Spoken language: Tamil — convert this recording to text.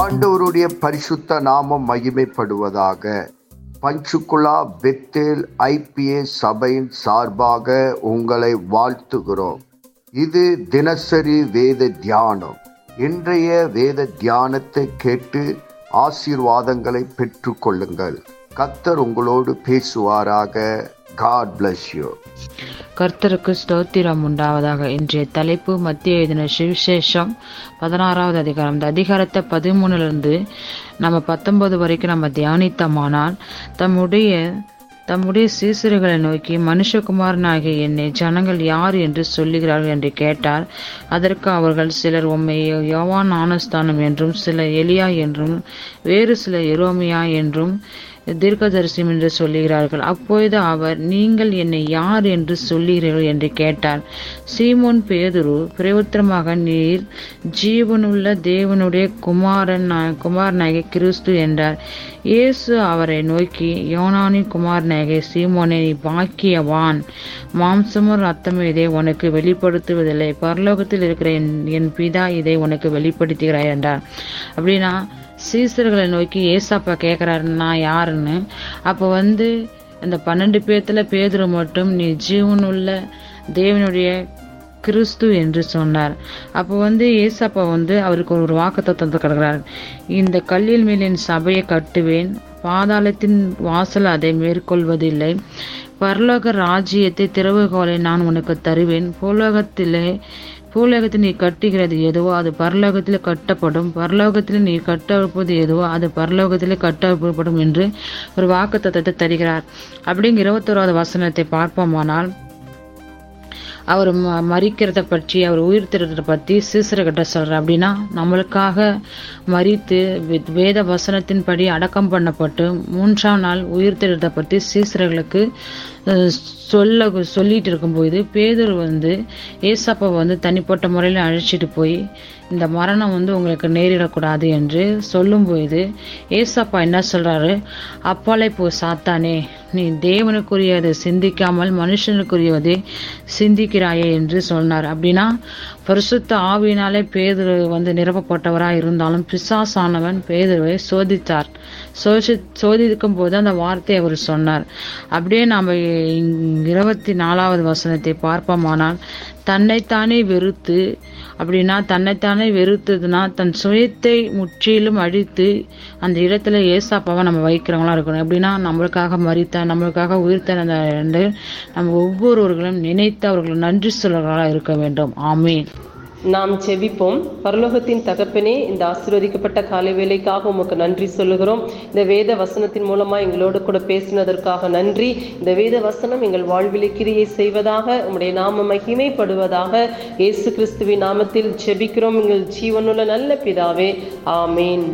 ஆண்டவருடைய பரிசுத்த நாமம் மகிமைப்படுவதாக. பஞ்ச்குளா பெத்தேல் ஐபிஏ சபையின் சார்பாக உங்களை வாழ்த்துகிறோம். இது தினசரி வேத தியானம். இன்றைய வேத தியானத்தை கேட்டு ஆசீர்வாதங்களை பெற்று கொள்ளுங்கள். கர்த்தர் உங்களோடு பேசுவாராக. God bless you. கர்த்தருக்கு ஸ்தோத்திரம் உண்டாவதாக. இன்றைய தலைப்பு மத்திய எழுதின சுவிசேஷம் 16வது அதிகாரம். இந்த அதிகாரத்தை 13 நம்ம 19 வரைக்கும் நம்ம தியானித்தமானால், தம்முடைய சீசர்களை நோக்கி, மனுஷகுமாரனாகிய என்னை ஜனங்கள் யார் என்று சொல்லுகிறார்கள் என்று கேட்டார். அதற்கு அவர்கள், சிலர் உம்மை யோவான் ஆனஸ்தானம் என்றும், சில எலியா என்றும், வேறு சில எரோமியா என்றும், தீர்க்கதரிசி என்று சொல்லுகிறார்கள். அப்பொழுது அவர், நீங்கள் என்னை யார் என்று சொல்லுகிறீர்கள் என்று கேட்டார். சீமோன் பேதுரு, பிரவுத்திரமாக, நீர் ஜீவனுள்ள தேவனுடைய குமாரனாகிய கிறிஸ்து என்றார். இயேசு அவரை நோக்கி, யோனானின் குமாரனாகிய சீமோனே, நீ பாக்கியவான். மாம்சமும் ரத்தமும் இதை உனக்கு வெளிப்படுத்துவதில்லை, பரலோகத்தில் இருக்கிற என் பிதா இதை உனக்கு வெளிப்படுத்துகிறாய் என்றார். அப்படின்னா சீசர்களை நோக்கி ஏசப்பா கேட்குறாரு, நான் யாருன்னு. அப்போ இந்த 12 பேர்த்துல பேதுரு மட்டும் நீ ஜீவனுள்ள தேவனுடைய கிறிஸ்து என்று சொன்னார். அப்போ ஏசப்பா அவருக்கு ஒரு வாக்குத்தத்தம் கொடுக்கிறார். இந்த கல்லில் மேல் என் சபையை கட்டுவேன், பாதாளத்தின் வாசல் அதை மேற்கொள்வதில்லை, பரலோக ராஜ்யத்தை திறவுகோலை நான் உனக்கு தருவேன், பூலோகத்தில் நீ கட்டுகிறது எதுவோ அது பரலோகத்தில் கட்டப்படும், பரலோகத்தில் நீ கட்டப்பது எதுவோ அது பரலோகத்தில் கட்டப்படும் என்று ஒரு வாக்குத்தத்தத்தை தருகிறார். அப்படிங்கிற 21வது வசனத்தை பார்ப்போமானால், அவர் மரிக்கிறத பற்றி, அவர் உயிர் திறத்தை பற்றி சீசர்கிட்ட சொல்கிறார். அப்படின்னா நம்மளுக்காக மறித்து வேத வசனத்தின்படி அடக்கம் பண்ணப்பட்டு 3ஆம் நாள் உயிர் திறத்தை பற்றி சீசர்களுக்கு சொல்லிட்டு இருக்கும்போது பேதுரு ஏசப்பா தனிப்பட்ட முறையில் அழைச்சிட்டு போய், இந்த மரணம் உங்களுக்கு நேரிடக்கூடாது என்று சொல்லும்போது ஏசப்பா என்ன சொல்றாரு, அப்பாலை போ சாத்தானே, நீ தேவனுக்குரியதை சிந்திக்காமல் மனுஷனுக்குரியதை சிந்திக்கிறாயே என்று சொன்னார். அப்படின்னா பரிசுத்த ஆவியினாலே பேதுரு நிரப்பப்பட்டவராக இருந்தாலும் பிசாசானவன் பேதுருவை சோதித்தார். சோதிக்கும் போது அந்த வார்த்தையை அவர் சொன்னார். அப்படியே நாம் 24வது வசனத்தை பார்ப்போமானால், தன்னைத்தானே வெறுத்து, அப்படின்னா தன்னைத்தானே வெறுத்ததுன்னா தன் சுயத்தை முற்றிலும் அழித்து அந்த இடத்துல ஏசப்பாவை நம்ம வைக்கிறவங்களா இருக்கணும். எப்படின்னா நம்மளுக்காக மரித்தான், நம்மளுக்காக உயிர்த்தன என்று நம்ம ஒவ்வொருவர்களும் நினைத்து அவர்கள் நன்றி சொல்றவர்களாக இருக்க வேண்டும். ஆமீன். நாம் செவிப்போம். பரலோகத்தின் தகப்பனே, இந்த ஆசீர்வதிக்கப்பட்ட காலை வேலைக்காக உமக்கு நன்றி சொல்லுகிறோம். இந்த வேத வசனத்தின் மூலமாக எங்களோடு கூட பேசினதற்காக நன்றி. இந்த வேத வசனம் எங்கள் வாழ்விலே கிரியை செய்வதாக, உம்முடைய நாம மகிமைப்படுவதாக. இயேசு கிறிஸ்துவின் நாமத்தில் செபிக்கிறோம் எங்கள் ஜீவனுள்ள நல்ல பிதாவே. ஆமீன்.